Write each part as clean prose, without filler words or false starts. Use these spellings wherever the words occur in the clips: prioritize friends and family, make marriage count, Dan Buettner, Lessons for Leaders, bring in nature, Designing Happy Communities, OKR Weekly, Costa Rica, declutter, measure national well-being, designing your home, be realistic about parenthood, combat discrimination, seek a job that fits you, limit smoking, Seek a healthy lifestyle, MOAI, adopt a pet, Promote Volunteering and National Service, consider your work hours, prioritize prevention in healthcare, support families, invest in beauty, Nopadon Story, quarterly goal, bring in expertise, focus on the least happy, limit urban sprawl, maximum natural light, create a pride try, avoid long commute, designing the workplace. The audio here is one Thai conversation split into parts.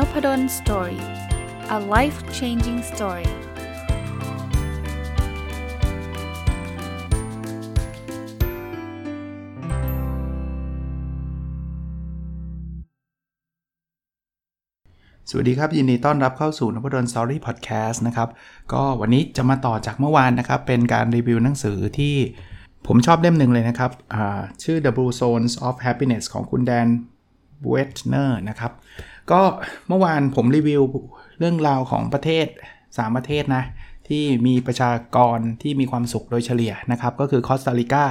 Nopadon Story, a life changing story.สวัสดีครับยินดีต้อนรับเข้าสู่ Nopadon Story Podcast นะครับก็วันนี้จะมาต่อจากเมื่อวานนะครับเป็นการรีวิวหนังสือที่ผมชอบเล่มหนึ่งเลยนะครับชื่อ The Blue Zones of Happiness ของคุณแดนเวทเนอร์นะครับก็เมื่อวานผมรีวิวเรื่องราวของประเทศ3ประเทศนะที่มีประชากรที่มีความสุขโดยเฉลี่ยนะครับก็คือคอสตาริกา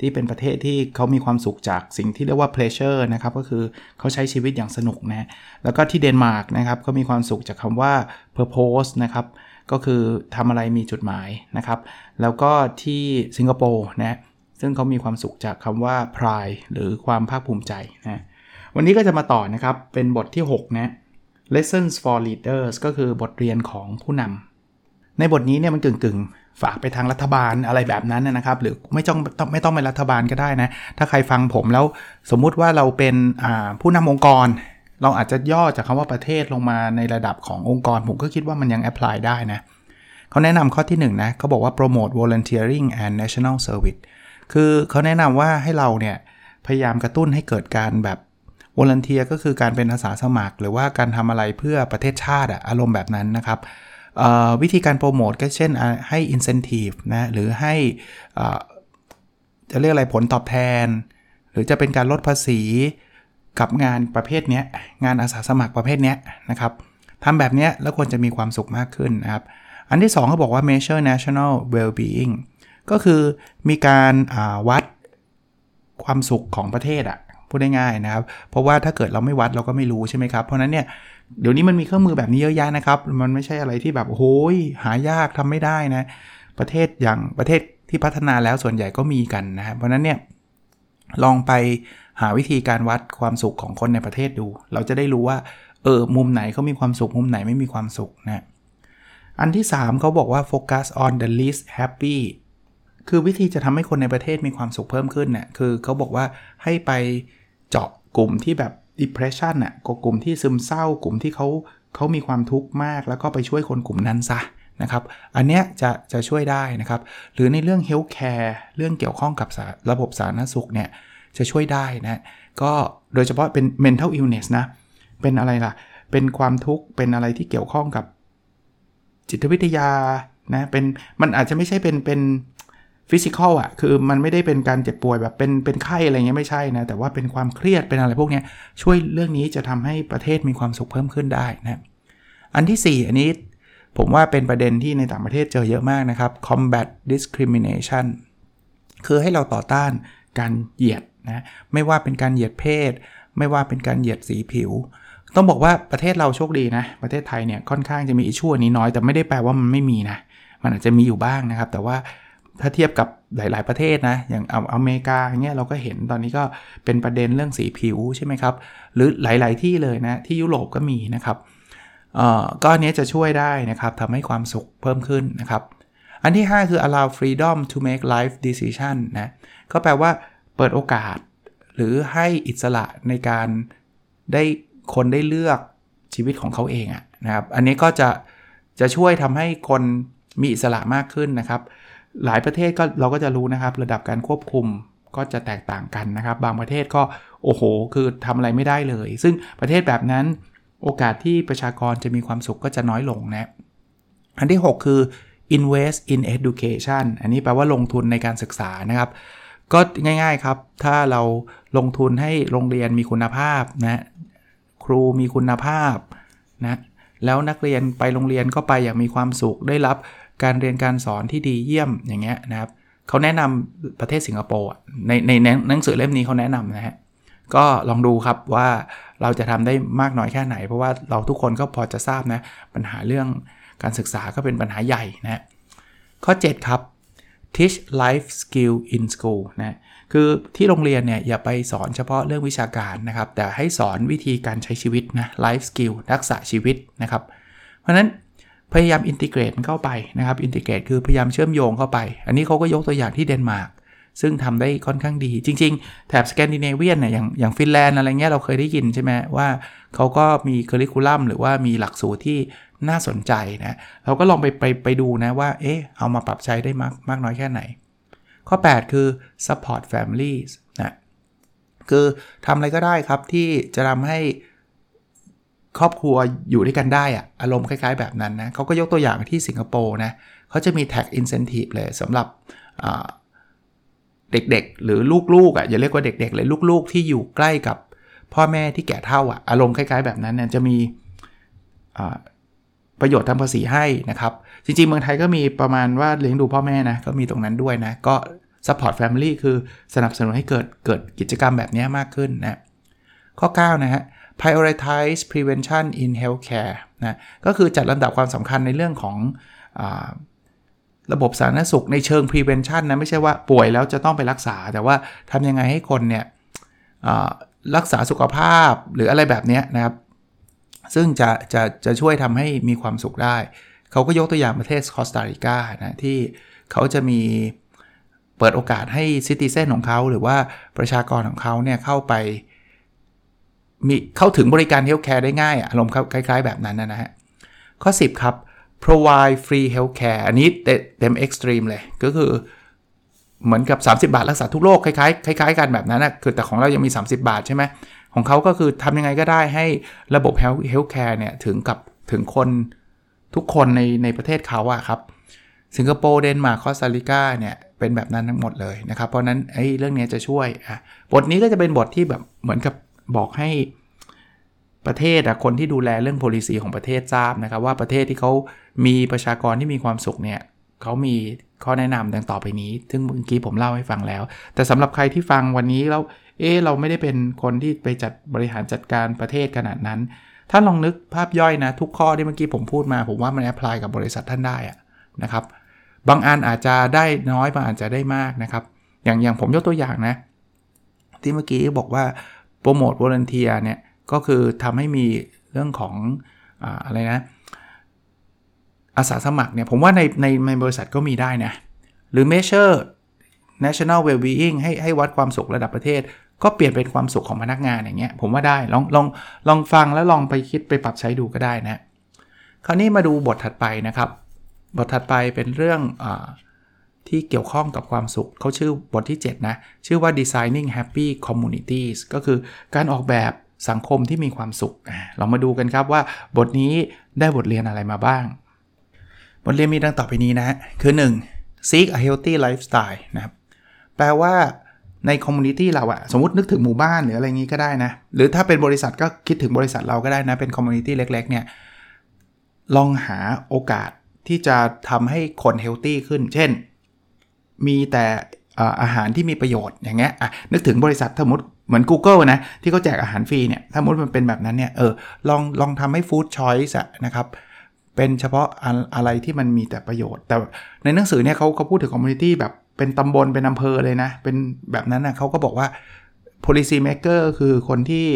ที่เป็นประเทศที่เขามีความสุขจากสิ่งที่เรียกว่า pleasure นะครับก็คือเขาใช้ชีวิตอย่างสนุกนะแล้วก็ที่เดนมาร์กนะครับเขามีความสุขจากคำว่า purpose นะครับก็คือทำอะไรมีจุดหมายนะครับแล้วก็ที่สิงคโปร์นะซึ่งเขามีความสุขจากคำว่า pride หรือความภาคภูมิใจนะวันนี้ก็จะมาต่อนะครับเป็นบทที่6นะ Lessons for Leaders ก็คือบทเรียนของผู้นำในบทนี้เนี่ยมันกึ่งฝากไปทางรัฐบาลอะไรแบบนั้นนะครับหรือไม่ต้องเป็นรัฐบาลก็ได้นะถ้าใครฟังผมแล้วสมมุติว่าเราเป็นผู้นำองค์กรเราอาจจะย่อจากคำว่าประเทศลงมาในระดับขององค์กรผมก็คิดว่ามันยังแอพพลายได้นะเขาแนะนำข้อที่1นะเขาบอกว่า Promote Volunteering and National Service คือเขาแนะนำว่าให้เราเนี่ยพยายามกระตุ้นให้เกิดการแบบvolunteer ก็คือการเป็นอาสาสมัครหรือว่าการทำอะไรเพื่อประเทศชาติอารมณ์แบบนั้นนะครับวิธีการโปรโมทก็เช่นให้ incentive นะหรือให้จะเรียกอะไรผลตอบแทนหรือจะเป็นการลดภาษีกับงานประเภทนี้งานอาสาสมัครประเภทนี้นะครับทำแบบนี้แล้วคนจะมีความสุขมากขึ้นนะครับอันที่2เขาบอกว่า measure national well-being ก็คือมีการวัดความสุขของประเทศพูดได้ง่ายนะครับเพราะว่าถ้าเกิดเราไม่วัดเราก็ไม่รู้ใช่ไหมครับเพราะนั้นเนี่ยเดี๋ยวนี้มันมีเครื่องมือแบบนี้เยอะแยะนะครับมันไม่ใช่อะไรที่แบบโอ้ยหายากทำไม่ได้นะประเทศที่พัฒนาแล้วส่วนใหญ่ก็มีกันนะครับเพราะนั้นเนี่ยลองไปหาวิธีการวัดความสุขของคนในประเทศดูเราจะได้รู้ว่ามุมไหนเขามีความสุขมุมไหนไม่มีความสุขนะอันที่3เขาบอกว่า focus on the least happyคือวิธีจะทำให้คนในประเทศมีความสุขเพิ่มขึ้นเนี่ยคือเขาบอกว่าให้ไปเจาะกลุ่มที่แบบ depression น่ะกลุ่มที่ซึมเศร้ากลุ่มที่เขามีความทุกข์มากแล้วก็ไปช่วยคนกลุ่มนั้นซะนะครับอันเนี้ยจะช่วยได้นะครับหรือในเรื่อง healthcare เรื่องเกี่ยวข้องกับระบบสาธารณสุขเนี่ยจะช่วยได้นะก็โดยเฉพาะเป็น mental illness นะเป็นอะไรล่ะเป็นความทุกข์เป็นอะไรที่เกี่ยวข้องกับจิตวิทยานะเป็นมันอาจจะไม่ใช่เป็นphysical คือมันไม่ได้เป็นการเจ็บป่วยแบบเป็นไข้อะไรเงี้ยไม่ใช่นะแต่ว่าเป็นความเครียดเป็นอะไรพวกเนี้ยช่วยเรื่องนี้จะทำให้ประเทศมีความสุขเพิ่มขึ้นได้นะอันที่4อันนี้ผมว่าเป็นประเด็นที่ในต่างประเทศเจอเยอะมากนะครับ combat discrimination คือให้เราต่อต้านการเหยียดนะไม่ว่าเป็นการเหยียดเพศไม่ว่าเป็นการเหยียดสีผิวต้องบอกว่าประเทศเราโชคดีนะประเทศไทยเนี่ยค่อนข้างจะมีอิชชูนี้น้อยแต่ไม่ได้แปลว่ามันไม่มีนะมันอาจจะมีอยู่บ้างนะครับแต่ว่าถ้าเทียบกับหลายๆประเทศนะอย่างอเมริกาอย่างเงี้ยเราก็เห็นตอนนี้ก็เป็นประเด็นเรื่องสีผิวใช่ไหมครับหรือหลายๆที่เลยนะที่ยุโรปก็มีนะครับก็อันนี้จะช่วยได้นะครับทำให้ความสุขเพิ่มขึ้นนะครับอันที่5คือ allow freedom to make life decision นะก็แปลว่าเปิดโอกาสหรือให้อิสระในการได้คนได้เลือกชีวิตของเขาเองนะครับอันนี้ก็จะช่วยทำให้คนมีอิสระมากขึ้นนะครับหลายประเทศก็เราก็จะรู้นะครับระดับการควบคุมก็จะแตกต่างกันนะครับบางประเทศก็โอ้โหคือทำอะไรไม่ได้เลยซึ่งประเทศแบบนั้นโอกาสที่ประชากรจะมีความสุขก็จะน้อยลงนะอันที่6คือ invest in education อันนี้แปลว่าลงทุนในการศึกษานะครับก็ง่ายๆครับถ้าเราลงทุนให้โรงเรียนมีคุณภาพนะครูมีคุณภาพนะแล้วนักเรียนไปโรงเรียนก็ไปอย่างมีความสุขได้รับการเรียนการสอนที่ดีเยี่ยมอย่างเงี้ยนะครับเขาแนะนำประเทศสิงคโปร์ในหนังสือเล่มนี้เขาแนะนำนะฮะก็ลองดูครับว่าเราจะทำได้มากน้อยแค่ไหนเพราะว่าเราทุกคนก็พอจะทราบนะปัญหาเรื่องการศึกษาก็เป็นปัญหาใหญ่นะข้อ7ครับ teach life skill in school นะคือที่โรงเรียนเนี่ยอย่าไปสอนเฉพาะเรื่องวิชาการนะครับแต่ให้สอนวิธีการใช้ชีวิตนะ life skill ทักษะชีวิตนะครับเพราะนั้นพยายามอินทิเกรตมันเข้าไปนะครับอินทิเกรตคือพยายามเชื่อมโยงเข้าไปอันนี้เขาก็ยกตัวอย่างที่เดนมาร์ก ซึ่งทำได้ค่อนข้างดีจริงๆแถบสแกนดิเนเวียนเนี่ยอย่างฟินแลนด์อะไรเงี้ยเราเคยได้ยินใช่ไหมว่าเขาก็มีคัริคูลัมหรือว่ามีหลักสูตรที่น่าสนใจนะเราก็ลองไปดูนะว่าเอ๊ะเอามาปรับใช้ได้มากน้อยแค่ไหนข้อ8คือ support families นะคือทำอะไรก็ได้ครับที่จะทำให้ครอบครัวอยู่ด้วยกันได้อะอารมณ์คล้ายๆแบบนั้นนะเขาก็ยกตัวอย่างที่สิงคโปร์นะเขาจะมี tax incentive เลยสำหรับเด็กๆหรือลูกๆอ่ะอย่าเรียกว่าเด็กๆเลยลูกๆที่อยู่ใกล้กับพ่อแม่ที่แก่เฒ่าอ่ะอารมณ์คล้ายๆแบบนั้นเนี่ยจะมีประโยชน์ทางภาษีให้นะครับจริงๆเมืองไทยก็มีประมาณว่าเลี้ยงดูพ่อแม่นะก็มีตรงนั้นด้วยนะก็ support family คือสนับสนุนให้เกิดกิจกรรมแบบนี้มากขึ้นนะข้อ9นะฮะ prioritize prevention in healthcare นะก็คือจัดลำดับความสำคัญในเรื่องของระบบสาธารณสุขในเชิง prevention นะไม่ใช่ว่าป่วยแล้วจะต้องไปรักษาแต่ว่าทำยังไงให้คนเนี่ยรักษาสุขภาพหรืออะไรแบบนี้นะครับซึ่งจะช่วยทำให้มีความสุขได้เขาก็ยกตัวอย่างประเทศคอสตาริกานะที่เขาจะมีเปิดโอกาสให้ซิติเซนของเขาหรือว่าประชากรของเขาเนี่ยเข้าไปมีเข้าถึงบริการเฮลท์แคร์ได้ง่ายอารมณ์คล้ายๆแบบนั้นนะฮะข้อ10ครับ provide free healthcare อันนี้เต็ม extreme เลยก็คือเหมือนกับ30 บาทรักษาทุกโรคคล้ายๆกันแบบนั้นนะคือแต่ของเรายังมี30 บาทใช่ไหมของเขาก็คือทำยังไงก็ได้ให้ระบบ health care เนี่ยถึงคนทุกคนในประเทศเขาอะครับสิงคโปร์เดนมาร์กคอสตาริกาเนี่ยเป็นแบบนั้นทั้งหมดเลยนะครับเพราะนั้นไอ้เรื่องนี้จะช่วยบทนี้ก็จะเป็นบทที่แบบเหมือนกับบอกให้ประเทศอะคนที่ดูแลเรื่อง policy ของประเทศทราบนะครับว่าประเทศที่เขามีประชากรที่มีความสุขเนี่ยเขามีข้อแนะนำดังต่อไปนี้ซึ่งเมื่อกี้ผมเล่าให้ฟังแล้วแต่สำหรับใครที่ฟังวันนี้แล้วเราไม่ได้เป็นคนที่ไปจัดบริหารจัดการประเทศขนาดนั้นถ้าลองนึกภาพย่อยนะทุกข้อที่เมื่อกี้ผมพูดมาผมว่ามันแอพพลายกับบริษัทท่านได้นะครับบางอันอาจจะได้น้อยบางอันจะได้มากนะครับอย่างผมยกตัวอย่างนะที่เมื่อกี้บอกว่าโปรโมทวอลันเทียร์เนี่ยก็คือทำให้มีเรื่องของอะไรนะอาสาสมัครเนี่ยผมว่าในบริษัทก็มีได้นะหรือ measure national well-being ให้วัดความสุขระดับประเทศก็เปลี่ยนเป็นความสุขของพนักงานอย่างเงี้ยผมว่าได้ลองฟังแล้วลองไปคิดไปปรับใช้ดูก็ได้นะคราวนี้มาดูบทถัดไปนะครับบทถัดไปเป็นเรื่องที่เกี่ยวข้องกับความสุขเขาชื่อบทที่7นะชื่อว่า Designing Happy Communities ก็คือการออกแบบสังคมที่มีความสุขเรามาดูกันครับว่าบทนี้ได้บทเรียนอะไรมาบ้างบทเรียนมีดังต่อไปนี้นะฮะคือ 1. Seek a healthy lifestyle นะครับแปลว่าในคอมมูนิตี้เราอะสมมตินึกถึงหมู่บ้านหรืออะไรงี้ก็ได้นะหรือถ้าเป็นบริษัทก็คิดถึงบริษัทเราก็ได้นะเป็นคอมมูนิตี้เล็กๆเนี่ยลองหาโอกาสที่จะทำให้คนเฮลตี้ขึ้นเช่นมีแต่อาหารที่มีประโยชน์อย่างเงี้ยนึกถึงบริษัทสมมติเหมือน Google นะที่เขาแจกอาหารฟรีเนี่ยสมมติมันเป็นแบบนั้นเนี่ยลองทำให้ฟู้ดชอยส์นะครับเป็นเฉพาะอะไรที่มันมีแต่ประโยชน์แต่ในหนังสือเนี่ยเขาพูดถึงคอมมูนิตี้แบบเป็นตำบลเป็นอำเภอเลยนะเป็นแบบนั้นนะเขาก็บอกว่า policy maker คือคนที่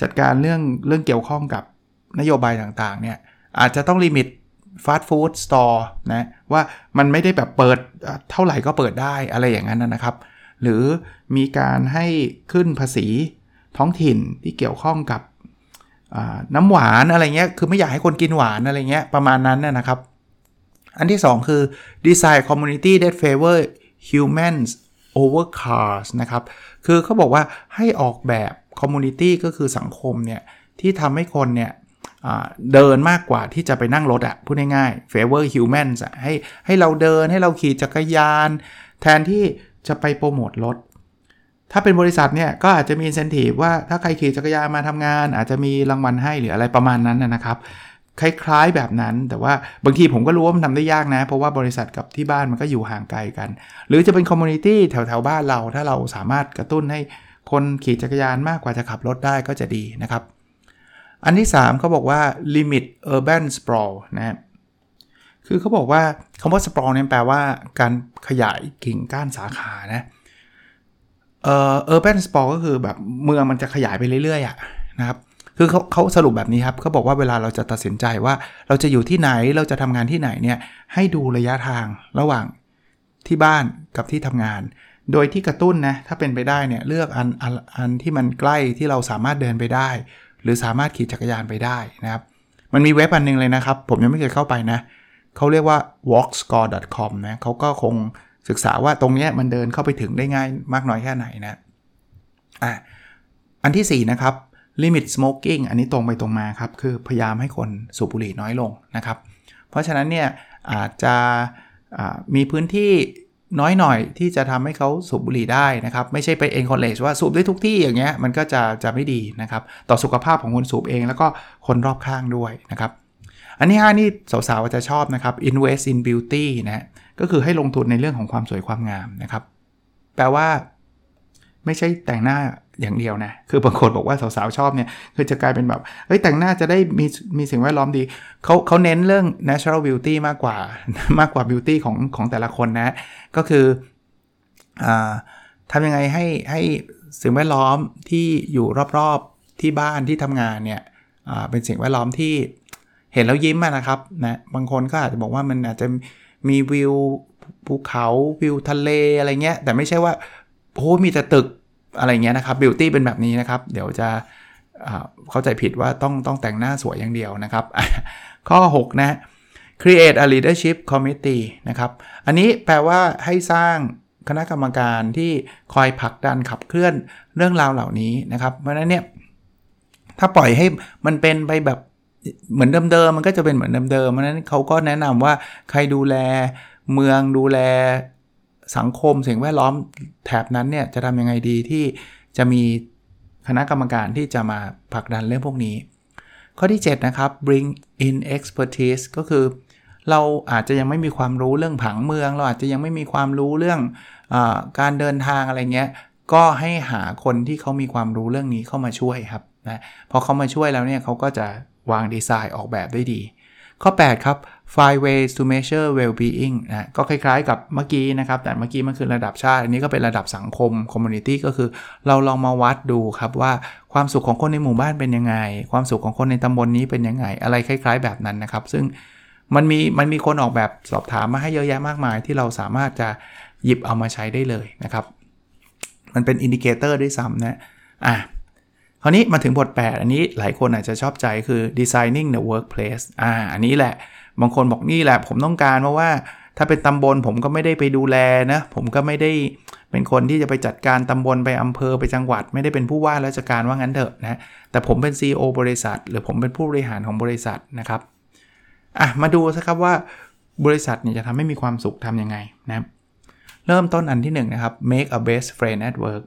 จัดการเรื่องเกี่ยวข้องกับนโยบายต่างๆเนี่ยอาจจะต้องลิมิต fast food store นะว่ามันไม่ได้แบบเปิดเท่าไหร่ก็เปิดได้อะไรอย่างนั้นนะครับหรือมีการให้ขึ้นภาษีท้องถิ่นที่เกี่ยวข้องกับน้ำหวานอะไรเงี้ยคือไม่อยากให้คนกินหวานอะไรเงี้ยประมาณนั้นนะครับอันที่2คือ Design Community that favor humans over cars นะครับคือเขาบอกว่าให้ออกแบบ community ก็คือสังคมเนี่ยที่ทำให้คนเนี่ยเดินมากกว่าที่จะไปนั่งรถพูดง่ายๆ favor humans ให้เราเดินให้เราขี่จักรยานแทนที่จะไปโปรโมทรถถ้าเป็นบริษัทเนี่ยก็อาจจะมี incentive ว่าถ้าใครขี่จักรยานมาทำงานอาจจะมีรางวัลให้หรืออะไรประมาณนั้นนะครับคล้ายๆแบบนั้นแต่ว่าบางทีผมก็รู้ว่ามันทำได้ยากนะเพราะว่าบริษัทกับที่บ้านมันก็อยู่ห่างไกลกันหรือจะเป็นคอมมูนิตี้แถวๆบ้านเราถ้าเราสามารถกระตุ้นให้คนขี่จักรยานมากกว่าจะขับรถได้ก็จะดีนะครับอันที่3เขาบอกว่า limit urban sprawl นะคือเขาบอกว่าคำว่า sprawl เนี่ยแปลว่าการขยายกิ่งก้านสาขานะurban sprawl ก็คือแบบเมืองมันจะขยายไปเรื่อยๆนะครับคือเขาสรุปแบบนี้ครับเขาบอกว่าเวลาเราจะตัดสินใจว่าเราจะอยู่ที่ไหนเราจะทำงานที่ไหนเนี่ยให้ดูระยะทางระหว่างที่บ้านกับที่ทำงาน โดยที่กระตุ้นนะถ้าเป็นไปได้เนี่ยเลือกอันที่มันใกล้ที่เราสามารถเดินไปได้หรือสามารถขี่จักรยานไปได้นะครับมันมีเว็บอันนึงเลยนะครับผมยังไม่เคยเข้าไปนะเขาเรียกว่า walkscore.com นะเขาก็คงศึกษาว่าตรงนี้มันเดินเข้าไปถึงได้ง่ายมากน้อยแค่ไหนนะอันที่4นะครับ limit smoking อันนี้ตรงไปตรงมาครับคือพยายามให้คนสูบบุหรี่น้อยลงนะครับเพราะฉะนั้นเนี่ยอาจจะมีพื้นที่น้อยหน่อยที่จะทำให้เขาสูบบุหรี่ได้นะครับไม่ใช่ไป encourage ว่าสูบได้ทุกที่อย่างเงี้ยมันก็จะไม่ดีนะครับต่อสุขภาพของคนสูบเองแล้วก็คนรอบข้างด้วยนะครับอันที่5นี่สาวๆจะชอบนะครับ invest in beauty นะก็คือให้ลงทุนในเรื่องของความสวยความงามนะครับแปลว่าไม่ใช่แต่งหน้าอย่างเดียวนะคือบางคนบอกว่าสาวๆชอบเนี่ยคือจะกลายเป็นแบบเฮ้ยแต่งหน้าจะได้มีสิ่งแวดล้อมดีเขาเน้นเรื่อง natural beauty มากกว่า beauty ของแต่ละคนนะก็คือทำยังไงให้สิ่งแวดล้อมที่อยู่รอบๆที่บ้านที่ทำงานเนี่ยเป็นสิ่งแวดล้อมที่เห็นแล้วยิ้มนะครับนะบางคนก็อาจจะบอกว่ามันอาจจะมีวิวภูเขาวิวทะเลอะไรเงี้ยแต่ไม่ใช่ว่าโอ้มีแต่ตึกอะไรเงี้ยนะครับบิวตี้เป็นแบบนี้นะครับเดี๋ยวจะเข้าใจผิดว่าต้องแต่งหน้าสวยอย่างเดียวนะครับ ข้อ6นะ create a leadership committee นะครับอันนี้แปลว่าให้สร้างคณะกรรมการที่คอยผลักดันขับเคลื่อนเรื่องราวเหล่านี้นะครับเพราะฉะนั้นเนี่ยถ้าปล่อยให้มันเป็นไปแบบเหมือนเดิมๆมันก็จะเป็นเหมือนเดิมๆเพราะฉะนั้นเขาก็แนะนำว่าใครดูแลเมืองดูแลสังคมสิ่งแวดล้อมแถบนั้นเนี่ยจะทำยังไงดีที่จะมีคณะกรรมการที่จะมาผลักดันเรื่องพวกนี้ข้อที่7นะครับ bring in expertise ก็คือเราอาจจะยังไม่มีความรู้เรื่องผังเมืองเราอาจจะยังไม่มีความรู้เรื่องการเดินทางอะไรเงี้ยก็ให้หาคนที่เขามีความรู้เรื่องนี้เข้ามาช่วยครับนะพอเขามาช่วยแล้วเนี่ยเขาก็จะวางดีไซน์ออกแบบได้ดีข้อ8ครับ Five ways to measure well-being นะก็คล้ายๆกับเมื่อกี้นะครับแต่เมื่อกี้มันคือระดับชาติอันนี้ก็เป็นระดับสังคม community ก็คือเราลองมาวัดดูครับว่าความสุขของคนในหมู่บ้านเป็นยังไงความสุขของคนในตำบล นี้เป็นยังไงอะไรคล้ายๆแบบนั้นนะครับซึ่งมันมีคนออกแบบสอบถามมาให้เยอะแยะมากมายที่เราสามารถจะหยิบเอามาใช้ได้เลยนะครับมันเป็น indicator ด้วยซ้ำนะคราวนี้มาถึงบท8อันนี้หลายคนอาจจะชอบใจคือ designing the workplace อันนี้แหละบางคนบอกนี่แหละผมต้องการเพราะว่าถ้าเป็นตำบลผมก็ไม่ได้ไปดูแลนะผมก็ไม่ได้เป็นคนที่จะไปจัดการตำบลไปอำเภอไปจังหวัดไม่ได้เป็นผู้ว่าราชการว่างั้นเถอะนะแต่ผมเป็น CEO บริษัทหรือผมเป็นผู้บริหารของบริษัทนะครับมาดูซะครับว่าบริษัทเนี่ยจะทำให้มีความสุขทำยังไงนะเริ่มต้นอันที่1นะครับ make a best friend at work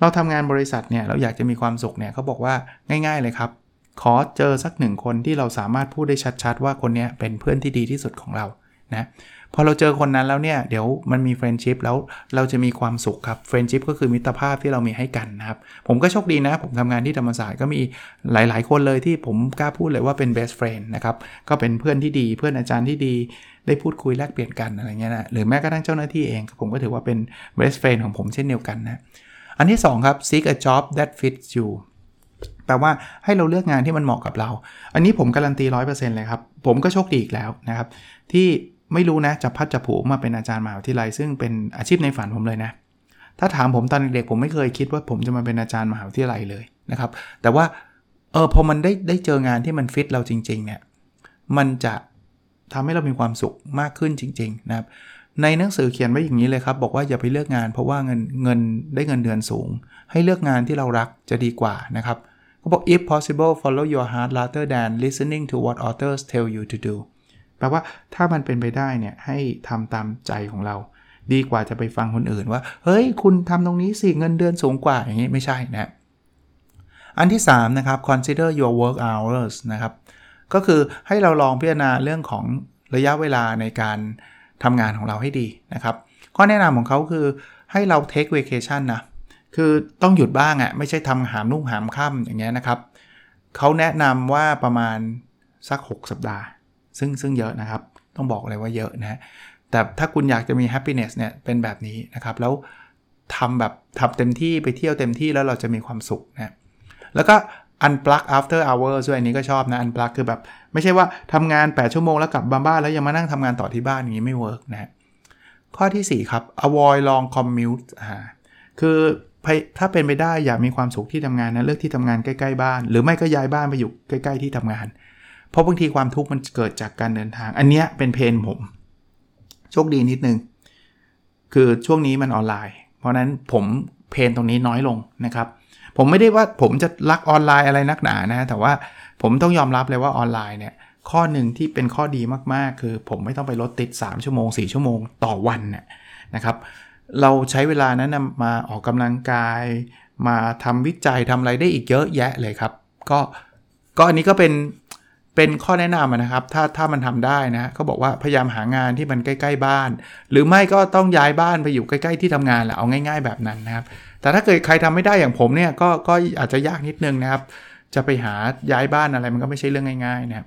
เราทำงานบริษัทเนี่ยเราอยากจะมีความสุขเนี่ยเขาบอกว่าง่ายๆเลยครับขอเจอสัก1คนที่เราสามารถพูดได้ชัดๆว่าคนนี้เป็นเพื่อนที่ดีที่สุดของเรานะพอเราเจอคนนั้นแล้วเนี่ยเดี๋ยวมันมีเฟรนด์ชิพแล้วเราจะมีความสุขครับเฟรนด์ชิพก็คือมิตรภาพที่เรามีให้กันนะครับผมก็โชคดีนะผมทำงานที่ธรรมศาสตร์ก็มีหลายๆคนเลยที่ผมกล้าพูดเลยว่าเป็นเบสเฟรนด์นะครับก็เป็นเพื่อนที่ดีเพื่อนอาจารย์ที่ดีได้พูดคุยแลกเปลี่ยนกันอะไรเงี้ยนะหรือแม้กระทั่งเจ้าหน้าที่เองผมก็ถือว่าเป็นเบสเฟรนด์ของผมเช่นเดียวกันนะอันที่2ครับ seek a job that fits you แปลว่าให้เราเลือกงานที่มันเหมาะกับเราอันนี้ผมการันตี 100% เลยครับผมก็โชคดีอีกแล้วนะครับที่ไม่รู้นะจับพัดจับผูมาเป็นอาจารย์มหาวิทยาลัยซึ่งเป็นอาชีพในฝันผมเลยนะถ้าถามผมตอนเด็กผมไม่เคยคิดว่าผมจะมาเป็นอาจารย์มหาวิทยาลัยเลยนะครับแต่ว่าพอมันได้เจองานที่มันฟิตเราจริงๆเนี่ยมันจะทำให้เรามีความสุขมากขึ้นจริงๆนะครับในหนังสือเขียนไว้อย่างนี้เลยครับบอกว่าอย่าไปเลือกงานเพราะว่าเงินได้เงินเดือนสูงให้เลือกงานที่เรารักจะดีกว่านะครับเขาบอก if possible follow your heart rather than listening to what others tell you to do แปลว่าถ้ามันเป็นไปได้เนี่ยให้ทำตามใจของเราดีกว่าจะไปฟังคนอื่นว่าเฮ้ยคุณทำตรงนี้สิเงินเดือนสูงกว่าอย่างนี้ไม่ใช่นะอันที่3นะครับ consider your work hours นะครับก็คือให้เราลองพิจารณาเรื่องของระยะเวลาในการทำงานของเราให้ดีนะครับข้อแนะนำของเขาคือให้เรา take vacation นะคือต้องหยุดบ้างอ่ะไม่ใช่ทำหามนุ่งหามค่ำอย่างเงี้ยนะครับเขาแนะนำว่าประมาณสัก6สัปดาห์ซึ่งเยอะนะครับต้องบอกเลยว่าเยอะนะแต่ถ้าคุณอยากจะมี happiness เนี่ยเป็นแบบนี้นะครับแล้วทำเต็มที่ไปเที่ยวเต็มที่แล้วเราจะมีความสุขนะแล้วก็ unplug after hours ด้วยอันนี้ก็ชอบนะ unplug คือแบบไม่ใช่ว่าทำงาน8ชั่วโมงแล้วกลับบ้านแล้วยังมานั่งทำงานต่อที่บ้านอย่างนี้ไม่เวิร์กนะ ข้อที่4ครับ avoid long commute คือถ้าเป็นไปได้อยากมีความสุขที่ทำงานนะเลือกที่ทำงานใกล้ๆบ้านหรือไม่ก็ย้ายบ้านไปอยู่ใกล้ๆที่ทำงานเพราะบางทีความทุกข์มันเกิดจากการเดินทางอันเนี้ยเป็นเพนผมโชคดีนิดนึงคือช่วงนี้มันออนไลน์เพราะนั้นผมเพนตรงนี้น้อยลงนะครับผมไม่ได้ว่าผมจะรักออนไลน์อะไรนักหนานะแต่ว่าผมต้องยอมรับเลยว่าออนไลน์เนี่ยข้อหนึ่งที่เป็นข้อดีมากๆคือผมไม่ต้องไปรถติด3ชั่วโมง4ชั่วโมงต่อวันเนี่ยนะครับเราใช้เวลานั้นมาออกกำลังกายมาทำวิจัยทำอะไรได้อีกเยอะแยะเลยครับก็อันนี้ก็เป็นข้อแนะนำนะครับถ้ามันทำได้นะเขาบอกว่าพยายามหางานที่มันใกล้ๆบ้านหรือไม่ก็ต้องย้ายบ้านไปอยู่ใกล้ๆที่ทำงานแหละเอาง่ายๆแบบนั้นนะครับแต่ถ้าเกิดใครทำไม่ได้อย่างผมเนี่ยก็อาจจะยากนิดนึงนะครับจะไปหาย้ายบ้านอะไรมันก็ไม่ใช่เรื่องง่ายๆนะครับ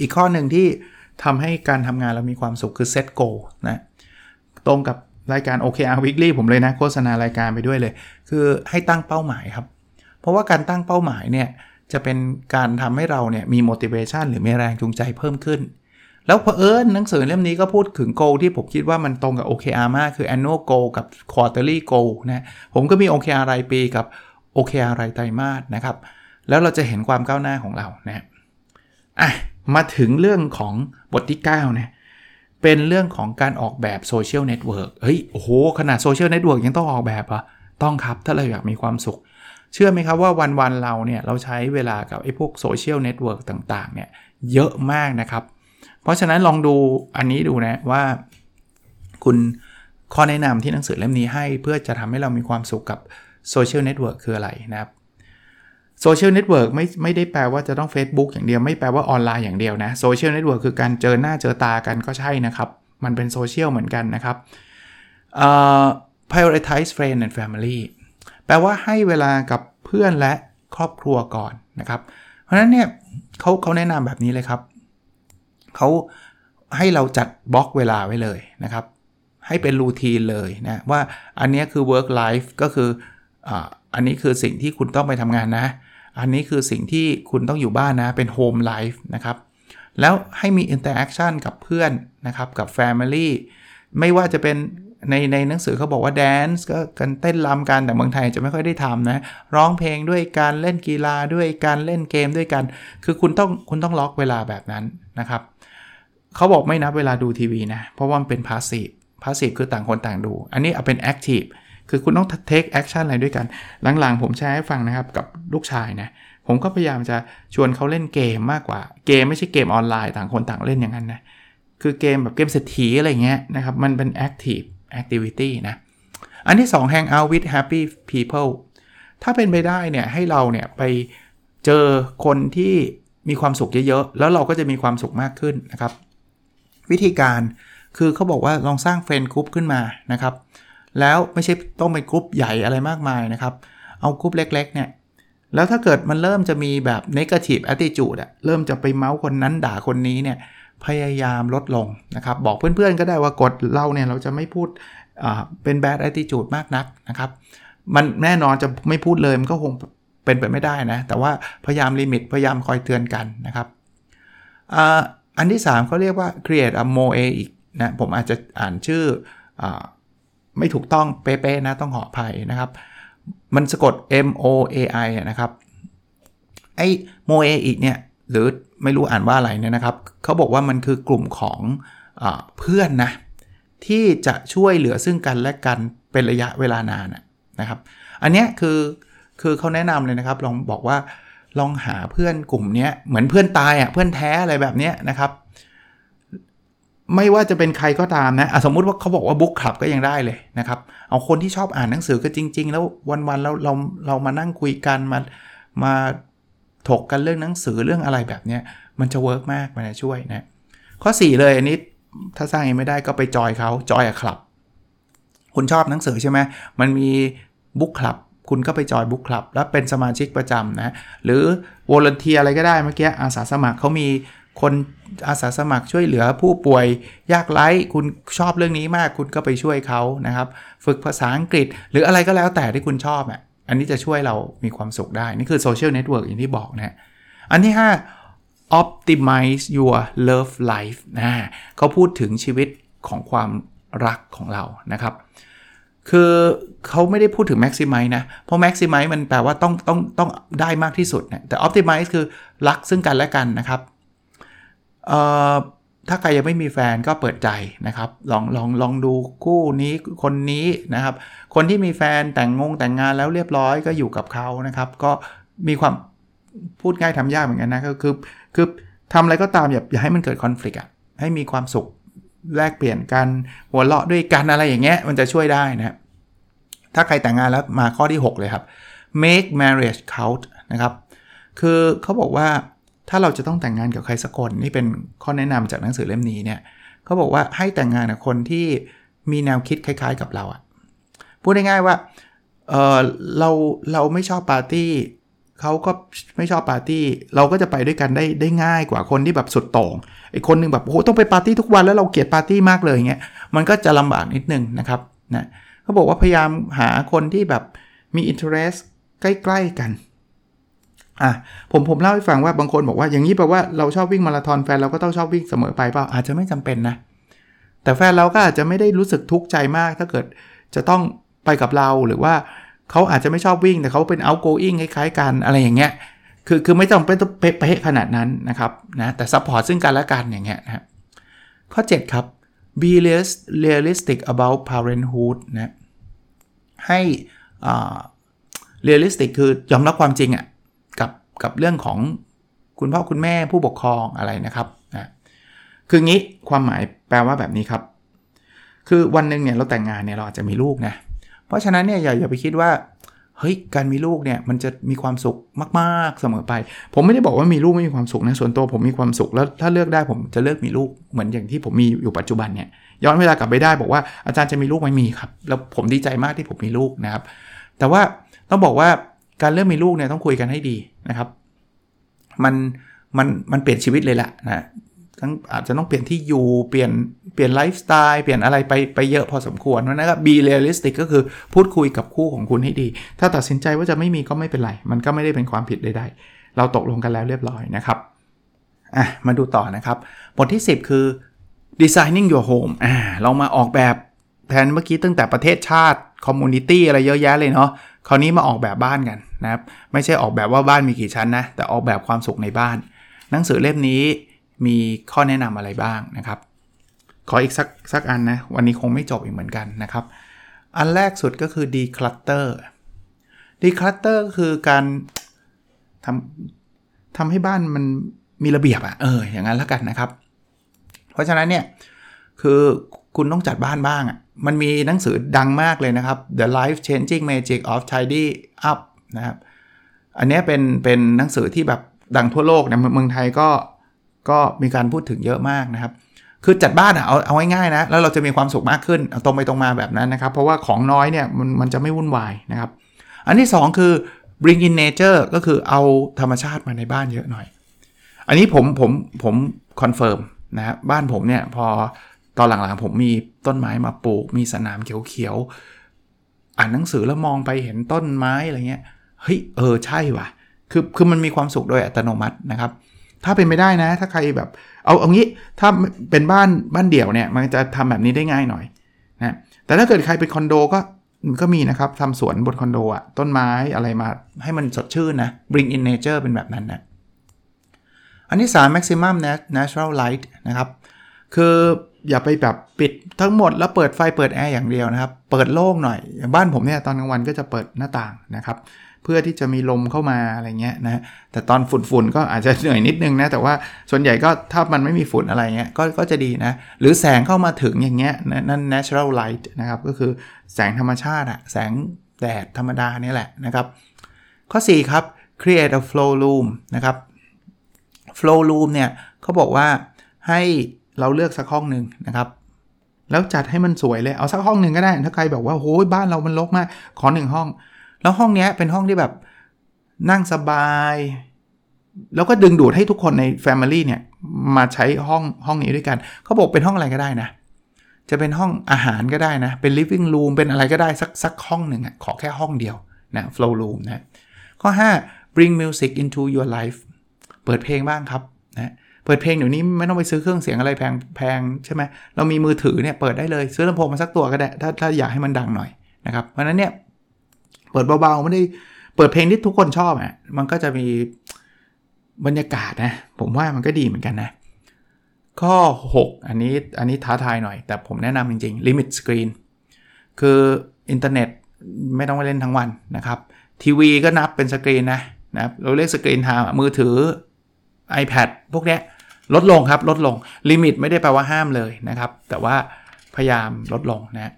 อีกข้อหนึ่งที่ทำให้การทำงานเรามีความสุขคือเซตโกลนะตรงกับรายการ OKR Weekly ผมเลยนะโฆษณารายการไปด้วยเลยคือให้ตั้งเป้าหมายครับเพราะว่าการตั้งเป้าหมายเนี่ยจะเป็นการทำให้เราเนี่ยมี motivation หรือมีแรงจูงใจเพิ่มขึ้นแล้วเผอิญหนังสือเล่มนี้ก็พูดถึง goal ที่ผมคิดว่ามันตรงกับ OKR มากคือ annual goal กับ quarterly goal นะผมก็มี OKR รายปีกับ OKR รายไตรมาสนะครับแล้วเราจะเห็นความก้าวหน้าของเรานะมาถึงเรื่องของบทที่9เนี่ยเป็นเรื่องของการออกแบบโซเชียลเน็ตเวิร์กเฮ้ยโอ้โหขนาดโซเชียลเน็ตเวิร์กยังต้องออกแบบเหรอต้องครับถ้าเราอยากมีความสุขเชื่อไหมครับว่าวันๆเราเนี่ยเราใช้เวลากับไอ้พวกโซเชียลเน็ตเวิร์กต่างๆเนี่ยเยอะมากนะครับเพราะฉะนั้นลองดูอันนี้ดูนะว่าคุณข้อแนะนำที่หนังสือเล่มนี้ให้เพื่อจะทำให้เรามีความสุขกับโซเชียลเน็ตเวิร์กคืออะไรนะครับโซเชียลเน็ตเวิร์กไม่ได้แปลว่าจะต้อง Facebook อย่างเดียวไม่แปลว่าออนไลน์อย่างเดียวนะโซเชียลเน็ตเวิร์กคือการเจอหน้าเจอตากันก็ใช่นะครับมันเป็นโซเชียลเหมือนกันนะครับprioritize friends and family แปลว่าให้เวลากับเพื่อนและครอบครัวก่อนนะครับเพราะฉะนั้นเนี่ยเขาแนะนำแบบนี้เลยครับเขาให้เราจัดบล็อกเวลาไว้เลยนะครับให้เป็นรูทีนเลยนะว่าอันนี้คือ work life ก็คืออันนี้คือสิ่งที่คุณต้องไปทำงานนะอันนี้คือสิ่งที่คุณต้องอยู่บ้านนะเป็นโฮมไลฟ์นะครับแล้วให้มีอินเตอร์แอคชั่นกับเพื่อนนะครับกับแฟมิลี่ไม่ว่าจะเป็นในหนังสือเขาบอกว่าแดนซ์ก็การเต้นรำกันแต่เมืองไทยจะไม่ค่อยได้ทำนะร้องเพลงด้วยการเล่นกีฬาด้วยการเล่นเกมด้วยกันคือคุณต้องล็อกเวลาแบบนั้นนะครับเขาบอกไม่นับเวลาดูทีวีนะเพราะว่ามันเป็นพาสซีฟคือต่างคนต่างดูอันนี้เอาเป็นแอคทีฟคือคุณต้อง take action อะไรด้วยกันหลังๆผมแชร์ให้ฟังนะครับกับลูกชายนะผมก็พยายามจะชวนเขาเล่นเกมมากกว่าเกมไม่ใช่เกมออนไลน์ต่างคนต่างเล่นอย่างนั้นนะคือเกมแบบเกมเศรษฐีอะไรเงี้ยนะครับมันเป็น active activity นะอันที่2 hang out with happy people ถ้าเป็นไปได้เนี่ยให้เราเนี่ยไปเจอคนที่มีความสุขเยอะๆแล้วเราก็จะมีความสุขมากขึ้นนะครับวิธีการคือเขาบอกว่าลองสร้าง friend group ขึ้นมานะครับแล้วไม่ใช่ต้องเป็นกรุ๊ปใหญ่อะไรมากมายนะครับเอากรุ๊ปเล็กๆเนี่ยแล้วถ้าเกิดมันเริ่มจะมีแบบ negative attitude อะเริ่มจะไปเมาคนนั้นด่าคนนี้เนี่ยพยายามลดลงนะครับบอกเพื่อนๆก็ได้ว่ากฎเราเนี่ยเราจะไม่พูดเป็น bad attitude มากนักนะครับมันแน่นอนจะไม่พูดเลยมันก็คงเป็นไปไม่ได้นะแต่ว่าพยายามลิมิตพยายามคอยเตือนกันนะครับอันที่3เขาเรียกว่า create a mosaic นะผมอาจจะอ่านชื่อไม่ถูกต้องเป๊ะๆนะต้องขออภัยนะครับมันสะกด M O A I นะครับไอ้ Mosaic เนี่ยหรือไม่รู้อ่านว่าอะไรเนี่ยนะครับเขาบอกว่ามันคือกลุ่มของเพื่อนนะที่จะช่วยเหลือซึ่งกันและกันเป็นระยะเวลานานนะครับอันเนี้ยคือเขาแนะนำเลยนะครับลองบอกว่าลองหาเพื่อนกลุ่มเนี้ยเหมือนเพื่อนตายเพื่อนแท้อะไรแบบเนี้ยนะครับไม่ว่าจะเป็นใครก็ตามนะสมมุติว่าเขาบอกว่าบุ๊กคลับก็ยังได้เลยนะครับเอาคนที่ชอบอ่านหนังสือก็จริงๆแล้ววันๆแล้วเรามานั่งคุยกันมาถกกันเรื่องหนังสือเรื่องอะไรแบบเนี้ยมันจะเวิร์กมากมันจะช่วยนะข้อ4เลยอันนี้ถ้าสร้างเองไม่ได้ก็ไปจอยเขาจอยคลับคุณชอบหนังสือใช่ไหมมันมีบุ๊กคลับคุณก็ไปจอยบุ๊กคลับแล้วเป็นสมาชิกประจำนะหรือวอลันเทียร์อะไรก็ได้เมื่อกี้อาสาสมัครเขามีคนอาสาสมัครช่วยเหลือผู้ป่วยยากไร้คุณชอบเรื่องนี้มากคุณก็ไปช่วยเขานะครับฝึกภาษาอังกฤษหรืออะไรก็แล้วแต่ที่คุณชอบอันนี้จะช่วยเรามีความสุขได้นี่คือโซเชียลเน็ตเวิร์กอย่างที่บอกนะอันที่5 optimize your love life เขาพูดถึงชีวิตของความ รักของเรานะครับคือเขาไม่ได้พูดถึง maximize นะเพราะ maximize มันแปลว่าต้องได้มากที่สุดนะแต่ optimize คือรักซึ่งกันและกันนะครับถ้าใครยังไม่มีแฟนก็เปิดใจนะครับลองดูคู่นี้คนนี้นะครับคนที่มีแฟนแต่งงานแล้วเรียบร้อยก็อยู่กับเขานะครับก็มีความพูดง่ายทำยากเหมือนกันนะก็คือทำอะไรก็ตามอย่าให้มันเกิดคอนฟลิกต์ให้มีความสุขแลกเปลี่ยนกันหัวเราะด้วยกันอะไรอย่างเงี้ยมันจะช่วยได้นะถ้าใครแต่งงานแล้วมาข้อที่6เลยครับ make marriage count นะครับคือเขาบอกว่าถ้าเราจะต้องแต่งงานกับใครสักคนนี่เป็นข้อแนะนำจากหนังสือเล่มนี้เนี่ยเขาบอกว่าให้แต่งงานกับคนที่มีแนวคิดคล้ายๆกับเราอ่ะพูดง่ายๆว่าเราไม่ชอบปาร์ตี้เขาก็ไม่ชอบปาร์ตี้เราก็จะไปด้วยกันได้ง่ายกว่าคนที่แบบสุดโต่งไอ้คนนึงแบบโอ้โหต้องไปปาร์ตี้ทุกวันแล้วเราเกลียดปาร์ตี้มากเลยเงี้ยมันก็จะลำบากนิดนึงนะครับนะเขาบอกว่าพยายามหาคนที่แบบมีอินเทอร์เรสใกล้ๆกันผมเล่าให้ฟังว่าบางคนบอกว่าอย่างนี้แปลว่าเราชอบวิ่งมาราธอนแฟนเราก็ต้องชอบวิ่งเสมอไปเปล่าอาจจะไม่จำเป็นนะแต่แฟนเราก็อาจจะไม่ได้รู้สึกทุกข์ใจมากถ้าเกิดจะต้องไปกับเราหรือว่าเขาอาจจะไม่ชอบวิ่งแต่เขาเป็น outgoing คล้ายๆกันอะไรอย่างเงี้ยคือไม่ต้องไปขนาดนั้นนะครับนะแต่ซัพพอร์ตซึ่งกันและกันอย่างเงี้ยนะข้อ7ครับ be realistic about parenthood นะให้realistic คือยอมรับความจริงอ่ะกับเรื่องของคุณพ่อคุณแม่ผู้ปกครองอะไรนะครับนะคืองี้ความหมายแปลว่าแบบนี้ครับคือวันนึงเนี่ยเราแต่งงานเนี่ยเราอาจจะมีลูกนะเพราะฉะนั้นเนี่ยอย่าไปคิดว่าเฮ้ยการมีลูกเนี่ยมันจะมีความสุขมากๆเสมอไปผมไม่ได้บอกว่ามีลูกไม่มีความสุขนะส่วนตัวผมมีความสุขแล้วถ้าเลือกได้ผมจะเลือกมีลูกเหมือนอย่างที่ผมมีอยู่ปัจจุบันเนี่ยย้อนเวลากลับไปได้บอกว่าอาจารย์จะมีลูกไม่มีครับแล้วผมดีใจมากที่ผมมีลูกนะครับแต่ว่าต้องบอกว่าการเลือกมีลูกเนี่ยต้องคุยกันให้ดีนะครับมันเปลี่ยนชีวิตเลยแหละนะทั้งอาจจะต้องเปลี่ยนที่อยู่เปลี่ยนไลฟ์สไตล์เปลี่ยนอะไรไปเยอะพอสมควรเพราะนั้นก็ be realistic ก็คือพูดคุยกับคู่ของคุณให้ดีถ้าตัดสินใจว่าจะไม่มีก็ไม่เป็นไรมันก็ไม่ได้เป็นความผิดใดๆเราตกลงกันแล้วเรียบร้อยนะครับมาดูต่อนะครับบทที่10คือ designing your home เรามาออกแบบแทนเมื่อกี้ตั้งแต่ประเทศชาติคอมมูนิตี้อะไรเยอะแยะเลยเนาะคราวนี้มาออกแบบบ้านกันนะครับไม่ใช่ออกแบบว่าบ้านมีกี่ชั้นนะแต่ออกแบบความสุขในบ้านหนังสือเล่มนี้มีข้อแนะนำอะไรบ้างนะครับขออีกสักอันนะวันนี้คงไม่จบอีกเหมือนกันนะครับอันแรกสุดก็คือ declutter declutter คือการทำให้บ้านมันมีระเบียบอ่ะอย่างนั้นละกันนะครับเพราะฉะนั้นเนี่ยคือคุณต้องจัดบ้านบ้างอ่ะมันมีหนังสือดังมากเลยนะครับ The Life Changing Magic of Tidying Up นะครับอันนี้เป็นหนังสือที่แบบดังทั่วโลกนะเมืองไทยก็มีการพูดถึงเยอะมากนะครับคือจัดบ้านอ่ะเอาง่ายๆนะแล้วเราจะมีความสุขมากขึ้นตรงไปตรงมาแบบนั้นนะครับเพราะว่าของน้อยเนี่ยมันจะไม่วุ่นวายนะครับอันที่2คือ bring in nature ก็คือเอาธรรมชาติมาในบ้านเยอะหน่อยอันนี้ผมคอนเฟิร์มนะบ้านผมเนี่ยพอตอนหลังๆผมมีต้นไม้มาปลูกมีสนามเขียวๆอ่านหนังสือแล้วมองไปเห็นต้นไม้อะไรเงี้ยเฮ้ยใช่ว่ะคือมันมีความสุขโดยอัตโนมัตินะครับถ้าเป็นไม่ได้นะถ้าใครแบบเอางี้ถ้าเป็นบ้านเดี่ยวเนี่ยมันจะทำแบบนี้ได้ง่ายหน่อยนะแต่ถ้าเกิดใครเป็นคอนโดก็มีนะครับทำสวนบนคอนโดอ่ะต้นไม้อะไรมาให้มันสดชื่นนะ bring in nature เป็นแบบนั้นนะอันที่3 maximum natural light นะครับคืออย่าไปแบบปิดทั้งหมดแล้วเปิดไฟเปิดแอร์อย่างเดียวนะครับเปิดโล่งหน่อยอย่างบ้านผมเนี่ยตอนกลางวันก็จะเปิดหน้าต่างนะครับเพื่อที่จะมีลมเข้ามาอะไรเงี้ยนะแต่ตอนฝุ่นก็อาจจะเหนื่อยนิดนึงนะแต่ว่าส่วนใหญ่ก็ถ้ามันไม่มีฝุ่นอะไรเงี้ยก็จะดีนะหรือแสงเข้ามาถึงอย่างเงี้ยนั่น natural light นะครับก็คือแสงธรรมชาติอะแสงแดดธรรมดานี่แหละนะครับข้อ4ครับ create a flow room นะครับ flow room เนี่ยเขาบอกว่าให้เราเลือกสักห้องหนึ่งนะครับแล้วจัดให้มันสวยเลยเอาสักห้องหนึ่งก็ได้ถ้าใครแบบว่าโอ้ยบ้านเรามันรกมากขอ1ห้องแล้วห้องนี้เป็นห้องที่แบบนั่งสบายแล้วก็ดึงดูดให้ทุกคนใน Family เนี่ยมาใช้ห้องนี้ด้วยกันเขาบอกเป็นห้องอะไรก็ได้นะจะเป็นห้องอาหารก็ได้นะเป็น living room เป็นอะไรก็ได้สักห้องหนึ่งอ่ะขอแค่ห้องเดียวนะ flow room นะข้อ5 bring music into your life เปิดเพลงบ้างครับนะ เปิดเพลงเดี๋ยวนี้ไม่ต้องไปซื้อเครื่องเสียงอะไรแพงใช่ไหมเรามีมือถือเนี่ยเปิดได้เลยซื้อลำโพงมาสักตัวก็ได้ถ้าอยากให้มันดังหน่อยนะครับเพราะนั้นเนี่ยเปิดเบาๆไม่ได้เปิดเพลงที่ทุกคนชอบอ่ะมันก็จะมีบรรยากาศนะผมว่ามันก็ดีเหมือนกันนะข้อ6อันนี้ท้าทายหน่อยแต่ผมแนะนำจริงๆ limit screen คืออินเทอร์เน็ตไม่ต้องไปเล่นทั้งวันนะครับทีวีก็นับเป็นสกรีนนะเราเรียกสกรีนไทม์มือถือ iPad พวกเนี้ยลดลงครับลดลงลิมิตไม่ได้แปลว่าห้ามเลยนะครับแต่ว่าพยายามลดลงนะ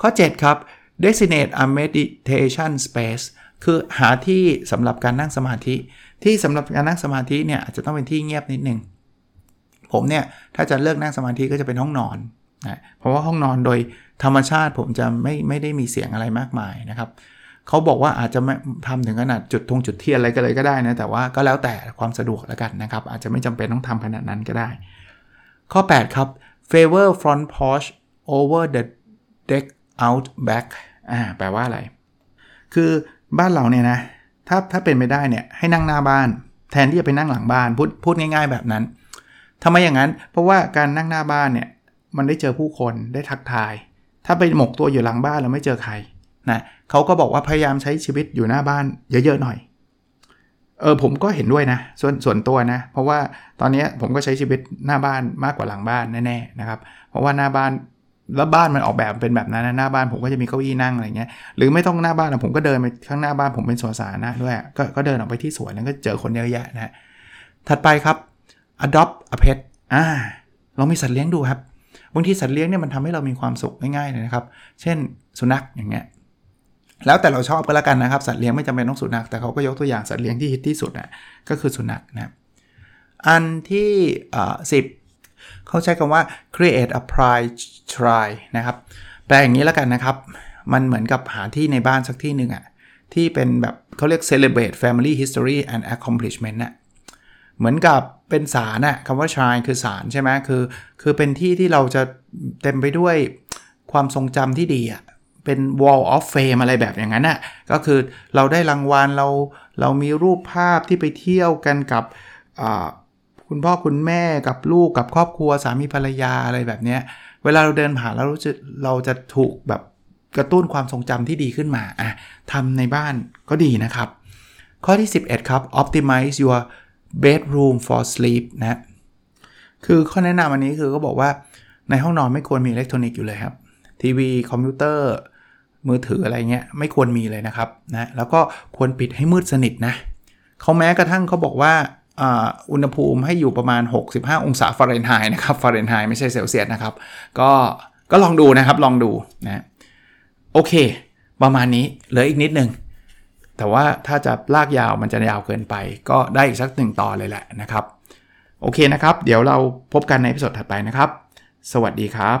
ข้อ7ครับ designate a meditation space คือหาที่สำหรับการนั่งสมาธิที่สำหรับการนั่งสมาธิเนี่ยอาจจะต้องเป็นที่เงียบนิดนึงผมเนี่ยถ้าจะเลือกนั่งสมาธิก็จะเป็นห้องนอนนะเพราะว่าห้องนอนโดยธรรมชาติผมจะไม่ได้มีเสียงอะไรมากมายนะครับเขาบอกว่าอาจจะไม่ทำถึงขนาดจุดเทียนอะไรก็เลยก็ได้นะแต่ว่าก็แล้วแต่ความสะดวกแล้วกันนะครับอาจจะไม่จำเป็นต้องทำขนาดนั้นก็ได้ข้อ8ครับ favor front porch over the deck out back แปลว่าอะไรคือบ้านเราเนี่ยนะถ้าเป็นไม่ได้เนี่ยให้นั่งหน้าบ้านแทนที่จะไปนั่งหลังบ้านพูดง่ายๆแบบนั้นทำไมอย่างนั้นเพราะว่าการนั่งหน้าบ้านเนี่ยมันได้เจอผู้คนได้ทักทายถ้าไปหมกตัวอยู่หลังบ้านแล้วไม่เจอใครนะเขาก็บอกว่าพยายามใช้ชีวิตอยู่หน้าบ้านเยอะๆหน่อยผมก็เห็นด้วยนะส่วนตัวนะเพราะว่าตอนนี้ผมก็ใช้ชีวิตหน้าบ้านมากกว่าหลังบ้านแน่ๆนะครับเพราะว่าหน้าบ้านแล้วบ้านมันออกแบบเป็นแบบนั้นนะหน้าบ้านผมก็จะมีเก้าอี้นั่งอะไรเงี้ยหรือไม่ต้องหน้าบ้านผมก็เดินไปข้างหน้าบ้านผมเป็นสวนสาธารณะด้วยก็เดินออกไปที่สวนแล้วก็เจอคนเยอะแยะนะถัดไปครับ adopt a pet ลองมีสัตว์เลี้ยงดูครับบางทีสัตว์เลี้ยงเนี่ยมันทำให้เรามีความสุขง่ายๆเลยนะครับเช่นสุนัขอย่างเงี้ยแล้วแต่เราชอบก็แล้วกันนะครับสัตว์เลี้ยงไม่จำเป็นต้องสุนัขแต่เขาก็ยกตัวอย่างสัตว์เลี้ยงที่ฮิตที่สุดก็คือสุนัขนะอันที่10เขาใช้คำว่า create a pride try นะครับแปลอย่างนี้แล้วกันนะครับมันเหมือนกับหาที่ในบ้านสักที่หนึ่งที่เป็นแบบเขาเรียก celebrate family history and accomplishment นะเหมือนกับเป็นศาลคำว่า shrine คือศาลใช่ไหมคือเป็นที่ที่เราจะเต็มไปด้วยความทรงจำที่ดีเป็น wall of fame อะไรแบบอย่างนั้นก็คือเราได้รางวัลเรามีรูปภาพที่ไปเที่ยวกันกับคุณพ่อคุณแม่กับลูกกับครอบครัวสามีภรรยาอะไรแบบนี้เวลาเราเดินผ่านแล้วเราจะถูกแบบกระตุ้นความทรงจำที่ดีขึ้นมาทำในบ้านก็ดีนะครับข้อที่11ครับ optimize your bedroom for sleep นะคือข้อแนะนำอันนี้คือก็บอกว่าในห้องนอนไม่ควรมีอิเล็กทรอนิกส์อยู่เลยครับทีวีคอมพิวเตอร์มือถืออะไรเงี้ยไม่ควรมีเลยนะครับนะแล้วก็ควรปิดให้มืดสนิทนะเขาแม้กระทั่งเขาบอกว่าอุณหภูมิให้อยู่ประมาณ65องศาฟาเรนไฮต์นะครับฟาเรนไฮต์ไม่ใช่เซลเซียสนะครับก็ลองดูนะครับลองดูนะโอเคประมาณนี้เหลืออีกนิดนึงแต่ว่าถ้าจะลากยาวมันจะยาวเกินไปก็ได้อีกสัก1ตอนเลยแหละนะครับโอเคนะครับเดี๋ยวเราพบกันใน episode ถัดไปนะครับสวัสดีครับ